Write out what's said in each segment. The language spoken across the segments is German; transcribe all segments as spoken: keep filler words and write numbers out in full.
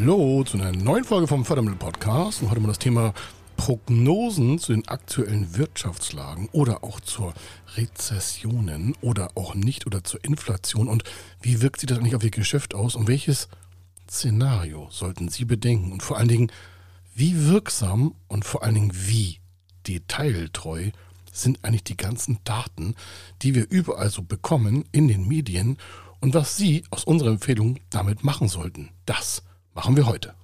Hallo zu einer neuen Folge vom Fördermittel-Podcast und heute mal das Thema Prognosen zu den aktuellen Wirtschaftslagen oder auch zur Rezessionen oder auch nicht oder zur Inflation und wie wirkt sich das eigentlich auf Ihr Geschäft aus und welches Szenario sollten Sie bedenken und vor allen Dingen wie wirksam und vor allen Dingen wie detailtreu sind eigentlich die ganzen Daten, die wir überall so bekommen in den Medien und was Sie aus unserer Empfehlung damit machen sollten. Das machen wir heute.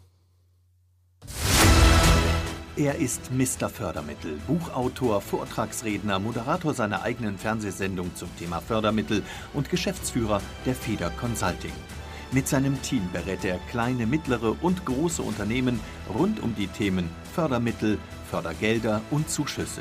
Er ist Mister Fördermittel, Buchautor, Vortragsredner, Moderator seiner eigenen Fernsehsendung zum Thema Fördermittel und Geschäftsführer der Feder Consulting. Mit seinem Team berät er kleine, mittlere und große Unternehmen rund um die Themen Fördermittel, Fördergelder und Zuschüsse.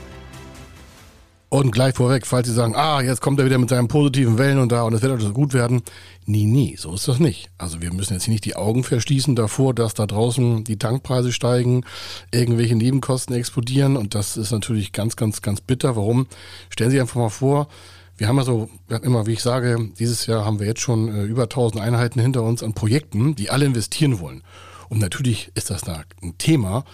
Und gleich vorweg, falls Sie sagen, ah, jetzt kommt er wieder mit seinen positiven Wellen und da und es wird alles so gut werden. Nee, nee, so ist das nicht. Also wir müssen jetzt hier nicht die Augen verschließen davor, dass da draußen die Tankpreise steigen, irgendwelche Nebenkosten explodieren und das ist natürlich ganz, ganz, ganz bitter. Warum? Stellen Sie sich einfach mal vor, wir haben ja so, immer wie ich sage, dieses Jahr haben wir jetzt schon über tausend Einheiten hinter uns an Projekten, die alle investieren wollen. Und natürlich ist das ein Thema,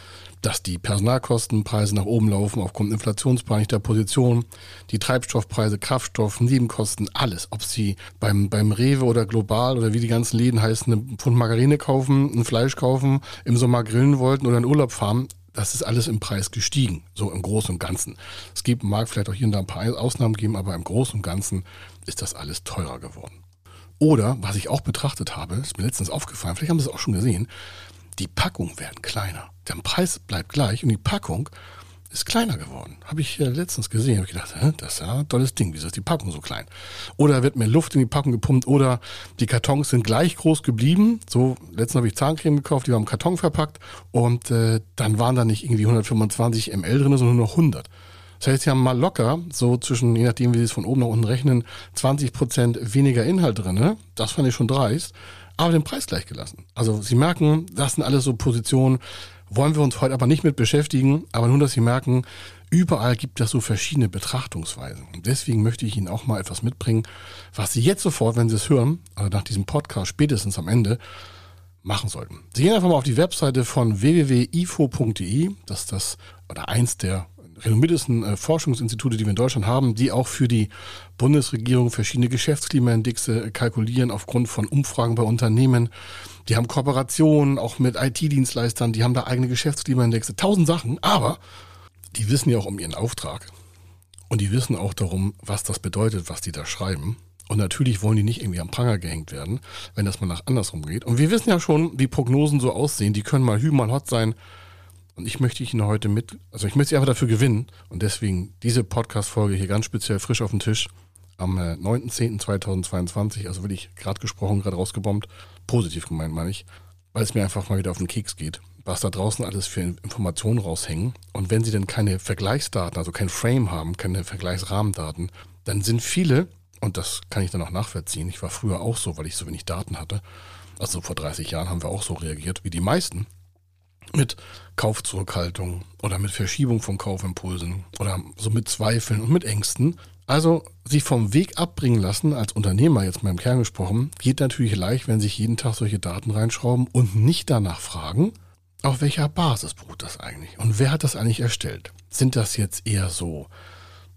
dass die Personalkostenpreise nach oben laufen, aufgrund inflationsbereinigter Positionen, die Treibstoffpreise, Kraftstoff, Nebenkosten, alles. Ob Sie beim, beim Rewe oder global oder wie die ganzen Läden heißen, einen Pfund Margarine kaufen, ein Fleisch kaufen, im Sommer grillen wollten oder in Urlaub fahren, das ist alles im Preis gestiegen, so im Großen und Ganzen. Es gibt, mag vielleicht auch hier und da ein paar Ausnahmen geben, aber im Großen und Ganzen ist das alles teurer geworden. Oder, was ich auch betrachtet habe, ist mir letztens aufgefallen, vielleicht haben Sie es auch schon gesehen, die Packungen werden kleiner. Der Preis bleibt gleich und die Packung ist kleiner geworden. Habe ich ja letztens gesehen. Habe ich gedacht, hä, das ist ja ein tolles Ding. Wieso ist die Packung so klein? Oder wird mehr Luft in die Packung gepumpt oder die Kartons sind gleich groß geblieben. So, letztens habe ich Zahncreme gekauft, die war im Karton verpackt und äh, dann waren da nicht irgendwie hundertfünfundzwanzig Milliliter drin, sondern nur noch hundert. Das heißt, sie haben mal locker, so zwischen, je nachdem wie Sie es von oben nach unten rechnen, zwanzig Prozent weniger Inhalt drin. Das fand ich schon dreist. Aber den Preis gleich gelassen. Also Sie merken, das sind alles so Positionen, wollen wir uns heute aber nicht mit beschäftigen, aber nur, dass Sie merken, überall gibt es so verschiedene Betrachtungsweisen. Und deswegen möchte ich Ihnen auch mal etwas mitbringen, was Sie jetzt sofort, wenn Sie es hören, also nach diesem Podcast spätestens am Ende, machen sollten. Sie gehen einfach mal auf die Webseite von w w w punkt i f o punkt d e, das ist das oder eins der renommiertesten äh, Forschungsinstitute, die wir in Deutschland haben, die auch für die Bundesregierung verschiedene Geschäftsklimaindexe kalkulieren aufgrund von Umfragen bei Unternehmen. Die haben Kooperationen auch mit I T-Dienstleistern, die haben da eigene Geschäftsklimaindexe, tausend Sachen, aber die wissen ja auch um ihren Auftrag und die wissen auch darum, was das bedeutet, was die da schreiben. Und natürlich wollen die nicht irgendwie am Pranger gehängt werden, wenn das mal nach andersrum geht. Und wir wissen ja schon, wie Prognosen so aussehen, die können mal hü, mal hot sein. Und ich möchte Ihnen heute mit, also ich möchte Sie einfach dafür gewinnen und deswegen diese Podcast-Folge hier ganz speziell frisch auf den Tisch am neunten zehnten zweitausendzweiundzwanzig, also wirklich gerade gesprochen, gerade rausgebombt, positiv gemeint meine ich, weil es mir einfach mal wieder auf den Keks geht, was da draußen alles für Informationen raushängen. Und wenn Sie denn keine Vergleichsdaten, also kein Frame haben, keine Vergleichsrahmendaten, dann sind viele, und das kann ich dann auch nachvollziehen, ich war früher auch so, weil ich so wenig Daten hatte, also vor dreißig Jahren haben wir auch so reagiert wie die meisten, mit Kaufzurückhaltung oder mit Verschiebung von Kaufimpulsen oder so mit Zweifeln und mit Ängsten. Also sich vom Weg abbringen lassen, als Unternehmer jetzt mal im Kern gesprochen, geht natürlich leicht, wenn Sie sich jeden Tag solche Daten reinschrauben und nicht danach fragen, auf welcher Basis beruht das eigentlich und wer hat das eigentlich erstellt? Sind das jetzt eher so,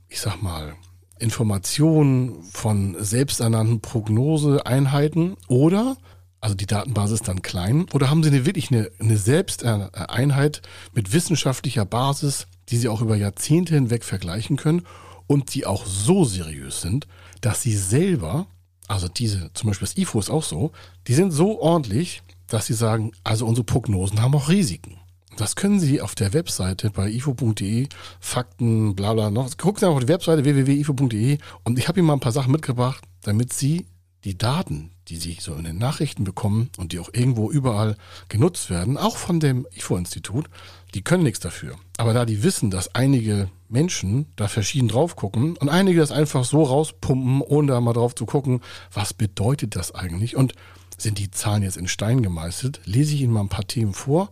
ich sag mal, Informationen von selbsternannten Prognoseeinheiten oder... Also die Datenbasis dann klein? Oder haben Sie eine, wirklich eine, eine Selbsteinheit mit wissenschaftlicher Basis, die Sie auch über Jahrzehnte hinweg vergleichen können und die auch so seriös sind, dass Sie selber, also diese, zum Beispiel das I F O ist auch so, die sind so ordentlich, dass Sie sagen, also unsere Prognosen haben auch Risiken. Das können Sie auf der Webseite bei ifo punkt d e, Fakten, bla bla noch. Gucken Sie einfach auf die Webseite w w w punkt ifo punkt d e und ich habe Ihnen mal ein paar Sachen mitgebracht, damit Sie die Daten, die Sie so in den Nachrichten bekommen und die auch irgendwo überall genutzt werden, auch von dem I F O-Institut, die können nichts dafür. Aber da die wissen, dass einige Menschen da verschieden drauf gucken und einige das einfach so rauspumpen, ohne da mal drauf zu gucken, was bedeutet das eigentlich und sind die Zahlen jetzt in Stein gemeißelt, lese ich Ihnen mal ein paar Themen vor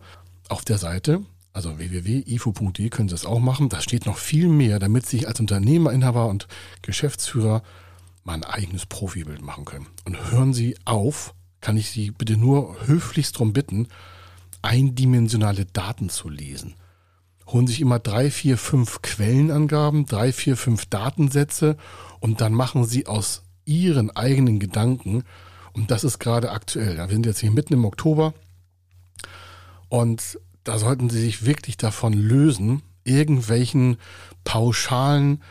auf der Seite. Also w w w punkt ifo punkt de können Sie das auch machen. Da steht noch viel mehr, damit Sie als Unternehmer, Inhaber und Geschäftsführer mal ein eigenes Profibild machen können. Und hören Sie auf, kann ich Sie bitte nur höflichst darum bitten, eindimensionale Daten zu lesen. Holen sich immer drei, vier, fünf Quellenangaben, drei, vier, fünf Datensätze und dann machen Sie aus Ihren eigenen Gedanken, und das ist gerade aktuell, wir sind jetzt hier mitten im Oktober und da sollten Sie sich wirklich davon lösen, irgendwelchen pauschalen,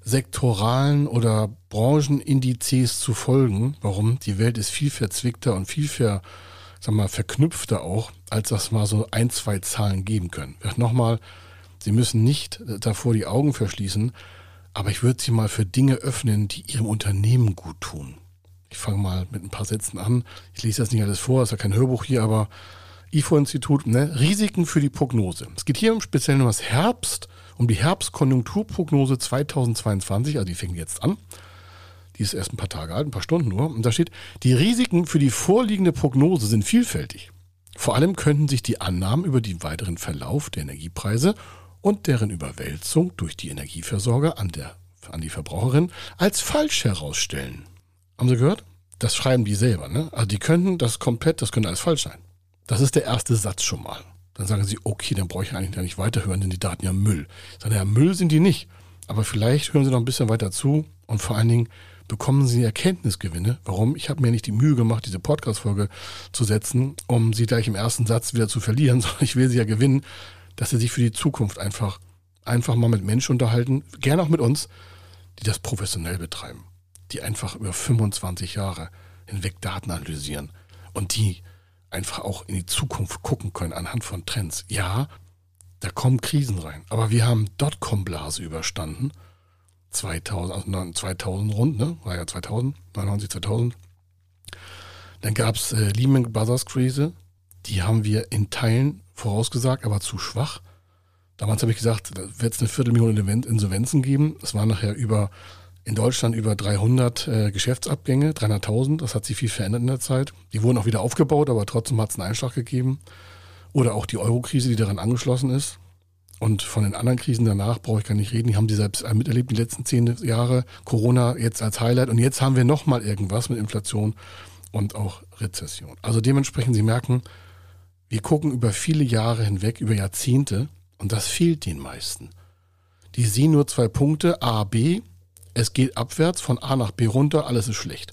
sektoralen oder Branchenindizes zu folgen. Warum? Die Welt ist viel verzwickter und viel ver, sag mal, verknüpfter auch, als dass mal so ein, zwei Zahlen geben können. Nochmal, Sie müssen nicht davor die Augen verschließen, aber ich würde Sie mal für Dinge öffnen, die Ihrem Unternehmen gut tun. Ich fange mal mit ein paar Sätzen an. Ich lese das nicht alles vor, ist ja kein Hörbuch hier, aber I F O-Institut, ne? Risiken für die Prognose. Es geht hier im Speziellen um das Herbst, um die Herbstkonjunkturprognose zweitausendzweiundzwanzig, also die fängt jetzt an. Die ist erst ein paar Tage alt, ein paar Stunden nur. Und da steht, die Risiken für die vorliegende Prognose sind vielfältig. Vor allem könnten sich die Annahmen über den weiteren Verlauf der Energiepreise und deren Überwälzung durch die Energieversorger an, der, an die Verbraucherin als falsch herausstellen. Haben Sie gehört? Das schreiben die selber, ne? Also die könnten das komplett, das könnte alles falsch sein. Das ist der erste Satz schon mal. Dann sagen Sie, okay, dann brauche ich eigentlich nicht weiterhören, denn die Daten ja Müll. Ich sage, ja, Müll sind die nicht. Aber vielleicht hören Sie noch ein bisschen weiter zu und vor allen Dingen bekommen Sie Erkenntnisgewinne. Warum? Ich habe mir nicht die Mühe gemacht, diese Podcast-Folge zu setzen, um Sie gleich im ersten Satz wieder zu verlieren, sondern ich will Sie ja gewinnen, dass Sie sich für die Zukunft einfach, einfach mal mit Menschen unterhalten, gerne auch mit uns, die das professionell betreiben, die einfach über fünfundzwanzig Jahre hinweg Daten analysieren und die einfach auch in die Zukunft gucken können anhand von Trends. Ja, da kommen Krisen rein, aber wir haben Dotcom-Blase überstanden, zweitausend, also zweitausend rund, ne? War ja zweitausend, neunundneunzig, zweitausend. Dann gab es äh, Lehman Brothers Krise, die haben wir in Teilen vorausgesagt, aber zu schwach. Damals habe ich gesagt, da wird es eine Viertelmillion Insolvenzen geben. Es waren nachher über in Deutschland über dreihundert äh, Geschäftsabgänge, dreihunderttausend, das hat sich viel verändert in der Zeit. Die wurden auch wieder aufgebaut, aber trotzdem hat es einen Einschlag gegeben. Oder auch die Euro-Krise, die daran angeschlossen ist. Und von den anderen Krisen danach brauche ich gar nicht reden, die haben die selbst miterlebt, die letzten zehn Jahre. Corona jetzt als Highlight und jetzt haben wir nochmal irgendwas mit Inflation und auch Rezession. Also dementsprechend, Sie merken, wir gucken über viele Jahre hinweg, über Jahrzehnte und das fehlt den meisten. Die sehen nur zwei Punkte, A, B. Es geht abwärts, von A nach B runter, alles ist schlecht.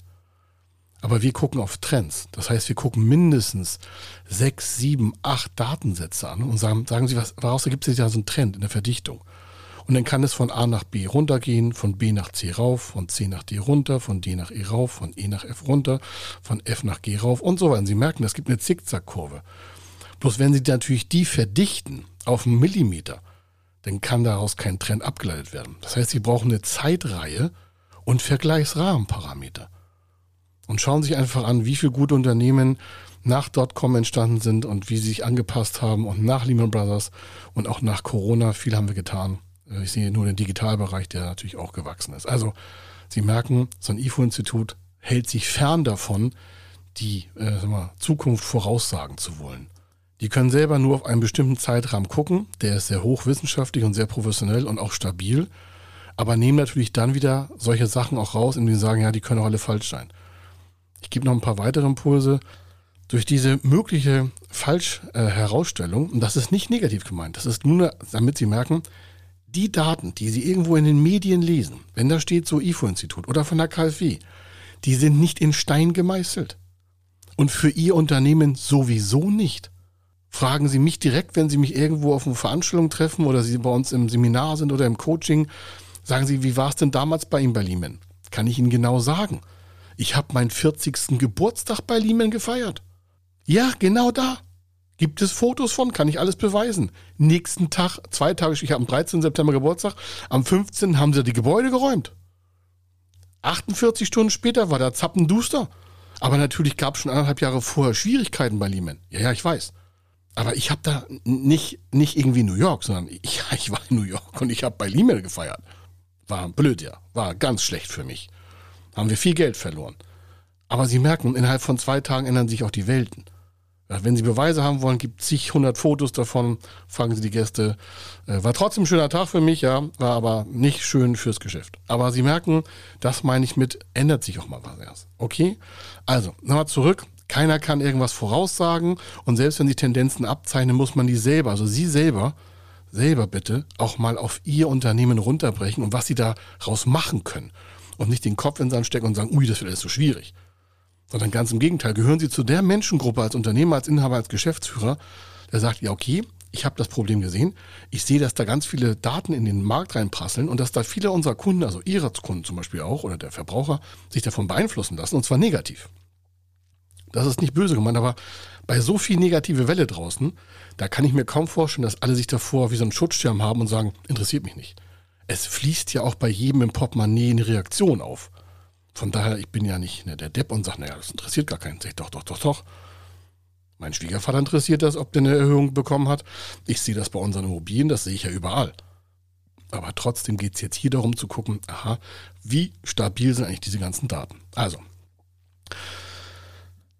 Aber wir gucken auf Trends. Das heißt, wir gucken mindestens sechs, sieben, acht Datensätze an und sagen, sagen Sie, was, woraus ergibt sich da so ein Trend in der Verdichtung? Und dann kann es von A nach B runtergehen, von B nach C rauf, von C nach D runter, von D nach E rauf, von E nach F runter, von F nach G rauf und so weiter. Und Sie merken, es gibt eine Zickzackkurve. Bloß wenn Sie natürlich die verdichten auf einen Millimeter, dann kann daraus kein Trend abgeleitet werden. Das heißt, Sie brauchen eine Zeitreihe und Vergleichsrahmenparameter. Und schauen sich einfach an, wie viele gute Unternehmen nach Dotcom entstanden sind und wie sie sich angepasst haben und nach Lehman Brothers und auch nach Corona. Viel haben wir getan. Ich sehe nur den Digitalbereich, der natürlich auch gewachsen ist. Also Sie merken, so ein I F O-Institut hält sich fern davon, die äh, sag mal, Zukunft voraussagen zu wollen. Die können selber nur auf einen bestimmten Zeitrahmen gucken, der ist sehr hochwissenschaftlich und sehr professionell und auch stabil, aber nehmen natürlich dann wieder solche Sachen auch raus, indem sie sagen, ja, die können auch alle falsch sein. Ich gebe noch ein paar weitere Impulse. Durch diese mögliche Falschherausstellung, und das ist nicht negativ gemeint, das ist nur, damit Sie merken, die Daten, die Sie irgendwo in den Medien lesen, wenn da steht so I F O-Institut oder von der K f W, die sind nicht in Stein gemeißelt und für Ihr Unternehmen sowieso nicht. Fragen Sie mich direkt, wenn Sie mich irgendwo auf einer Veranstaltung treffen oder Sie bei uns im Seminar sind oder im Coaching. Sagen Sie, wie war es denn damals bei Ihnen bei Lehman? Kann ich Ihnen genau sagen. Ich habe meinen vierzigsten Geburtstag bei Lehman gefeiert. Ja, genau da. Gibt es Fotos von, kann ich alles beweisen. Nächsten Tag, zwei Tage, ich habe am dreizehnten September Geburtstag, am fünfzehnten haben sie die Gebäude geräumt. achtundvierzig Stunden später war der Zappenduster. Aber natürlich gab es schon anderthalb Jahre vorher Schwierigkeiten bei Lehman. Ja, ja, ich weiß. Aber ich habe da nicht, nicht irgendwie New York, sondern ich, ich war in New York und ich habe bei Lehman gefeiert. War blöd, ja. War ganz schlecht für mich. Haben wir viel Geld verloren. Aber Sie merken, innerhalb von zwei Tagen ändern sich auch die Welten. Wenn Sie Beweise haben wollen, gibt es zig, hundert Fotos davon. Fragen Sie die Gäste. War trotzdem ein schöner Tag für mich, ja. War aber nicht schön fürs Geschäft. Aber Sie merken, das meine ich mit, ändert sich auch mal was erst. Okay? Also, nochmal zurück. Keiner kann irgendwas voraussagen. Und selbst wenn Sie Tendenzen abzeichnen, muss man die selber, also Sie selber, selber bitte, auch mal auf Ihr Unternehmen runterbrechen und was Sie daraus machen können. Und nicht den Kopf in den Sand stecken und sagen, ui, das wird alles so schwierig. Sondern ganz im Gegenteil, gehören Sie zu der Menschengruppe als Unternehmer, als Inhaber, als Geschäftsführer, der sagt, ja okay, ich habe das Problem gesehen, ich sehe, dass da ganz viele Daten in den Markt reinprasseln und dass da viele unserer Kunden, also Ihre Kunden zum Beispiel auch oder der Verbraucher, sich davon beeinflussen lassen und zwar negativ. Das ist nicht böse gemeint, aber bei so viel negative Welle draußen, da kann ich mir kaum vorstellen, dass alle sich davor wie so einen Schutzschirm haben und sagen, interessiert mich nicht. Es fließt ja auch bei jedem im Portemonnaie eine Reaktion auf. Von daher, ich bin ja nicht ne, der Depp und sage, naja, das interessiert gar keinen. Sag ich, doch, doch, doch, doch. Mein Schwiegervater interessiert das, ob der eine Erhöhung bekommen hat. Ich sehe das bei unseren Immobilien, das sehe ich ja überall. Aber trotzdem geht es jetzt hier darum zu gucken, aha, wie stabil sind eigentlich diese ganzen Daten. Also,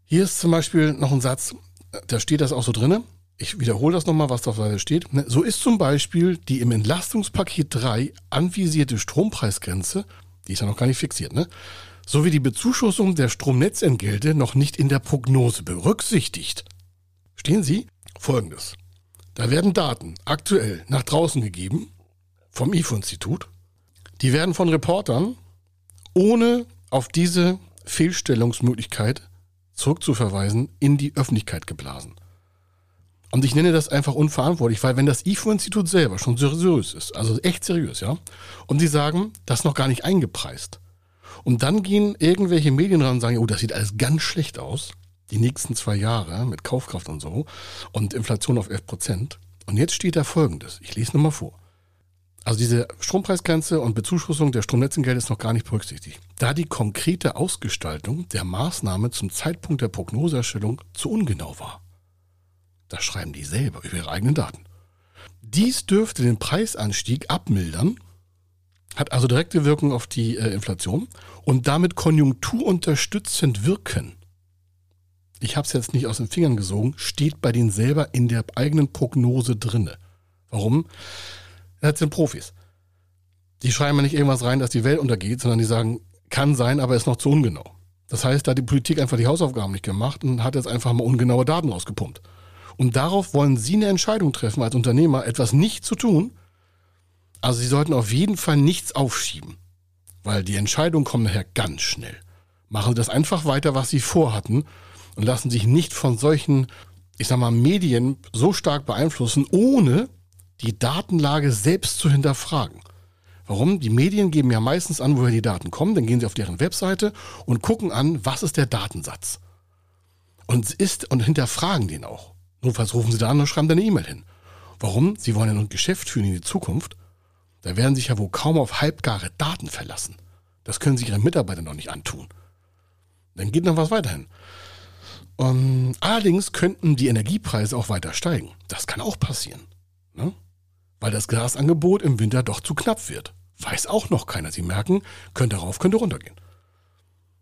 hier ist zum Beispiel noch ein Satz, da steht das auch so drin. Ich wiederhole das nochmal, was da auf Seite steht. So ist zum Beispiel die im Entlastungspaket drei anvisierte Strompreisgrenze, die ist ja noch gar nicht fixiert, ne? Sowie die Bezuschussung der Stromnetzentgelte noch nicht in der Prognose berücksichtigt. Stehen Sie? Folgendes. Da werden Daten aktuell nach draußen gegeben vom I F O-Institut. Die werden von Reportern ohne auf diese Fehlstellungsmöglichkeit zurückzuverweisen in die Öffentlichkeit geblasen. Und ich nenne das einfach unverantwortlich, weil wenn das I F O-Institut selber schon seriös ist, also echt seriös, ja, und sie sagen, das ist noch gar nicht eingepreist. Und dann gehen irgendwelche Medien ran und sagen, oh, das sieht alles ganz schlecht aus, die nächsten zwei Jahre mit Kaufkraft und so und Inflation auf elf Prozent. Und jetzt steht da Folgendes, ich lese nochmal vor. Also diese Strompreisgrenze und Bezuschussung der Stromnetzentgelte ist noch gar nicht berücksichtigt, da die konkrete Ausgestaltung der Maßnahme zum Zeitpunkt der Prognoseerstellung zu ungenau war. Das schreiben die selber über ihre eigenen Daten. Dies dürfte den Preisanstieg abmildern, hat also direkte Wirkung auf die äh, Inflation und damit konjunkturunterstützend wirken. Ich habe es jetzt nicht aus den Fingern gesogen, steht bei denen selber in der eigenen Prognose drin. Warum? Das sind Profis. Die schreiben ja nicht irgendwas rein, dass die Welt untergeht, sondern die sagen, kann sein, aber ist noch zu ungenau. Das heißt, da hat die Politik einfach die Hausaufgaben nicht gemacht und hat jetzt einfach mal ungenaue Daten rausgepumpt. Und darauf wollen Sie eine Entscheidung treffen als Unternehmer, etwas nicht zu tun. Also Sie sollten auf jeden Fall nichts aufschieben, weil die Entscheidungen kommen nachher ganz schnell. Machen Sie das einfach weiter, was Sie vorhatten und lassen sich nicht von solchen, ich sag mal, Medien so stark beeinflussen, ohne die Datenlage selbst zu hinterfragen. Warum? Die Medien geben ja meistens an, woher die Daten kommen, dann gehen Sie auf deren Webseite und gucken an, was ist der Datensatz. Und ist und hinterfragen den auch. Notfalls rufen Sie da an und schreiben da eine E-Mail hin. Warum? Sie wollen ja nun ein Geschäft führen in die Zukunft. Da werden Sie sich ja wohl kaum auf halbgare Daten verlassen. Das können Sie Ihren Mitarbeitern noch nicht antun. Dann geht noch was weiterhin. Um, allerdings könnten die Energiepreise auch weiter steigen. Das kann auch passieren. Ne? Weil das Gasangebot im Winter doch zu knapp wird. Weiß auch noch keiner. Sie merken, könnte rauf, könnte runtergehen.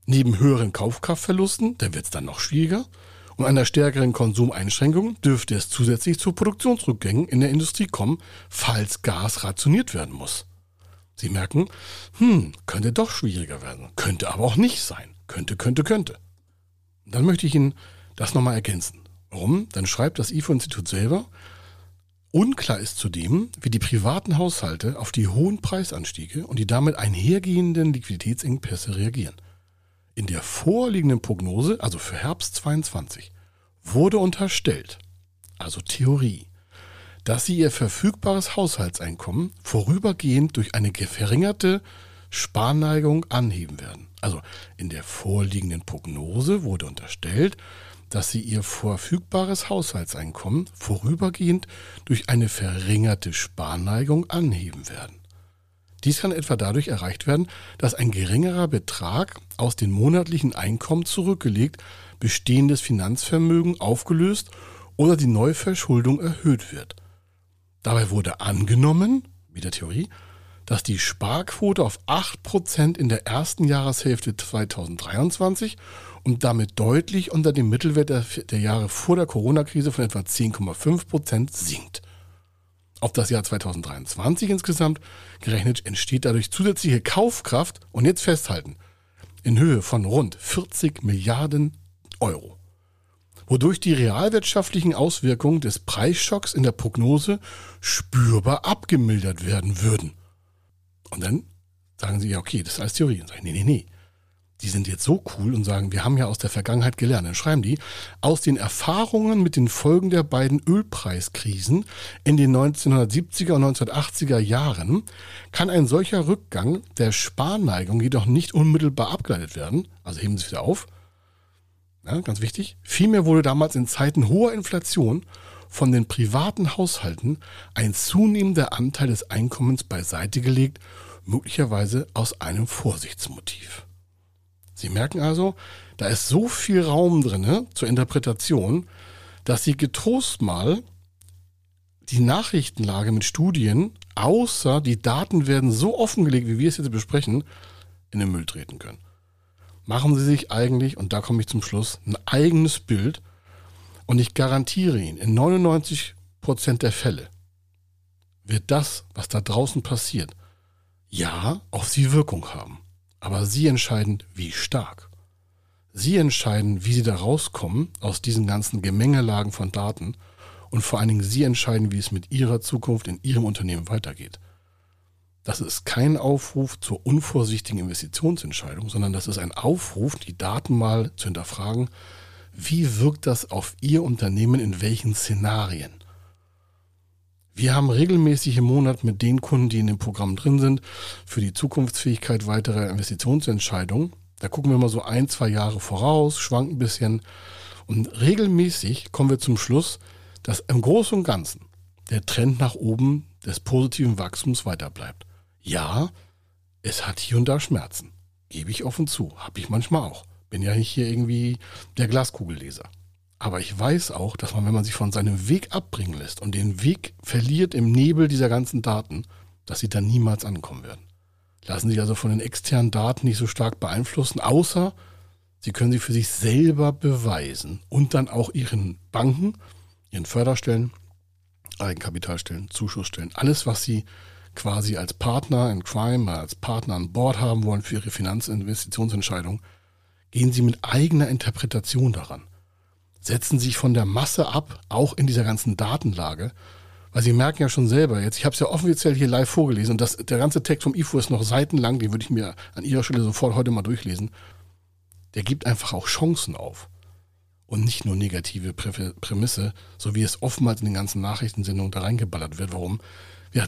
Neben höheren Kaufkraftverlusten, dann wird es dann noch schwieriger. Und einer stärkeren Konsumeinschränkung dürfte es zusätzlich zu Produktionsrückgängen in der Industrie kommen, falls Gas rationiert werden muss. Sie merken, hm, könnte doch schwieriger werden, könnte aber auch nicht sein. Könnte, könnte, könnte. Dann möchte ich Ihnen das nochmal ergänzen. Warum? Dann schreibt das I F O-Institut selber, unklar ist zudem, wie die privaten Haushalte auf die hohen Preisanstiege und die damit einhergehenden Liquiditätsengpässe reagieren. In der vorliegenden Prognose, also für Herbst zweiundzwanzig, wurde unterstellt, also Theorie, dass sie ihr verfügbares Haushaltseinkommen vorübergehend durch eine verringerte Sparneigung anheben werden. Also in der vorliegenden Prognose wurde unterstellt, dass sie ihr verfügbares Haushaltseinkommen vorübergehend durch eine verringerte Sparneigung anheben werden. Dies kann etwa dadurch erreicht werden, dass ein geringerer Betrag aus den monatlichen Einkommen zurückgelegt, bestehendes Finanzvermögen aufgelöst oder die Neuverschuldung erhöht wird. Dabei wurde angenommen, mit der Theorie, dass die Sparquote auf acht Prozent in der ersten Jahreshälfte zweitausenddreiundzwanzig und damit deutlich unter dem Mittelwert der, der Jahre vor der Corona-Krise von etwa zehn Komma fünf Prozent sinkt. Auf das Jahr zweitausenddreiundzwanzig insgesamt gerechnet entsteht dadurch zusätzliche Kaufkraft, und jetzt festhalten, in Höhe von rund vierzig Milliarden Euro. Wodurch die realwirtschaftlichen Auswirkungen des Preisschocks in der Prognose spürbar abgemildert werden würden. Und dann sagen sie, ja okay, das ist alles Theorie. Und sagen, nee, nee, nee. Die sind jetzt so cool und sagen, wir haben ja aus der Vergangenheit gelernt. Dann schreiben die, aus den Erfahrungen mit den Folgen der beiden Ölpreiskrisen in den neunzehnhundertsiebziger und neunzehnhundertachtziger Jahren kann ein solcher Rückgang der Sparneigung jedoch nicht unmittelbar abgeleitet werden. Also heben sie es wieder auf. Ja, ganz wichtig. Vielmehr wurde damals in Zeiten hoher Inflation von den privaten Haushalten ein zunehmender Anteil des Einkommens beiseite gelegt, möglicherweise aus einem Vorsichtsmotiv. Sie merken also, da ist so viel Raum drin zur Interpretation, dass Sie getrost mal die Nachrichtenlage mit Studien, außer die Daten werden so offengelegt, wie wir es jetzt besprechen, in den Müll treten können. Machen Sie sich eigentlich, und da komme ich zum Schluss, ein eigenes Bild, und ich garantiere Ihnen, in neunundneunzig Prozent der Fälle wird das, was da draußen passiert, ja, auf Sie Wirkung haben. Aber Sie entscheiden, wie stark. Sie entscheiden, wie Sie da rauskommen aus diesen ganzen Gemengelagen von Daten, und vor allen Dingen Sie entscheiden, wie es mit Ihrer Zukunft in Ihrem Unternehmen weitergeht. Das ist kein Aufruf zur unvorsichtigen Investitionsentscheidung, sondern das ist ein Aufruf, die Daten mal zu hinterfragen, wie wirkt das auf Ihr Unternehmen, in welchen Szenarien. Wir haben regelmäßig im Monat mit den Kunden, die in dem Programm drin sind, für die Zukunftsfähigkeit weiterer Investitionsentscheidungen. Da gucken wir mal so ein, zwei Jahre voraus, schwanken ein bisschen. Und regelmäßig kommen wir zum Schluss, dass im Großen und Ganzen der Trend nach oben des positiven Wachstums weiter bleibt. Ja, es hat hier und da Schmerzen. Gebe ich offen zu. Habe ich manchmal auch. Bin ja nicht hier irgendwie der Glaskugelleser. Aber ich weiß auch, dass man, wenn man sich von seinem Weg abbringen lässt und den Weg verliert im Nebel dieser ganzen Daten, dass sie dann niemals ankommen werden. Lassen Sie sich also von den externen Daten nicht so stark beeinflussen, außer Sie können sie für sich selber beweisen und dann auch Ihren Banken, Ihren Förderstellen, Eigenkapitalstellen, Zuschussstellen, alles, was Sie quasi als Partner in Crime, als Partner an Bord haben wollen für Ihre Finanzinvestitionsentscheidung, gehen Sie mit eigener Interpretation daran. Setzen sich von der Masse ab, auch in dieser ganzen Datenlage, weil Sie merken ja schon selber jetzt, ich habe es ja offiziell hier live vorgelesen, und das, der ganze Text vom I F O ist noch seitenlang, den würde ich mir an Ihrer Stelle sofort heute mal durchlesen, der gibt einfach auch Chancen auf und nicht nur negative Prä- Prämisse, so wie es oftmals in den ganzen Nachrichtensendungen da reingeballert wird. Warum?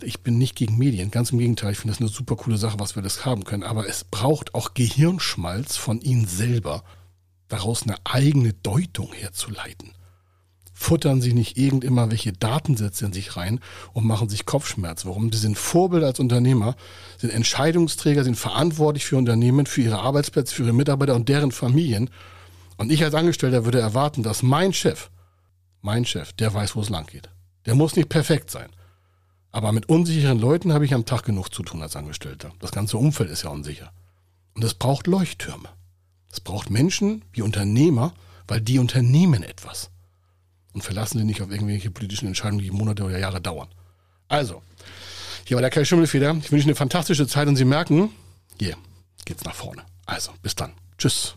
Ich bin nicht gegen Medien, ganz im Gegenteil, ich finde das eine super coole Sache, was wir das haben können, aber es braucht auch Gehirnschmalz von Ihnen selber, daraus eine eigene Deutung herzuleiten. Futtern Sie nicht irgend immer welche Datensätze in sich rein und machen sich Kopfschmerz. Warum? Sie sind Vorbilder als Unternehmer, sind Entscheidungsträger, sind verantwortlich für Unternehmen, für ihre Arbeitsplätze, für ihre Mitarbeiter und deren Familien. Und ich als Angestellter würde erwarten, dass mein Chef, mein Chef, der weiß, wo es lang geht. Der muss nicht perfekt sein. Aber mit unsicheren Leuten habe ich am Tag genug zu tun als Angestellter. Das ganze Umfeld ist ja unsicher. Und es braucht Leuchttürme. Es braucht Menschen wie Unternehmer, weil die unternehmen etwas. Und verlassen Sie nicht auf irgendwelche politischen Entscheidungen, die Monate oder Jahre dauern. Also, hier war der Kai Schimmelfeder. Ich wünsche Ihnen eine fantastische Zeit, und Sie merken, hier yeah, geht's nach vorne. Also, bis dann. Tschüss.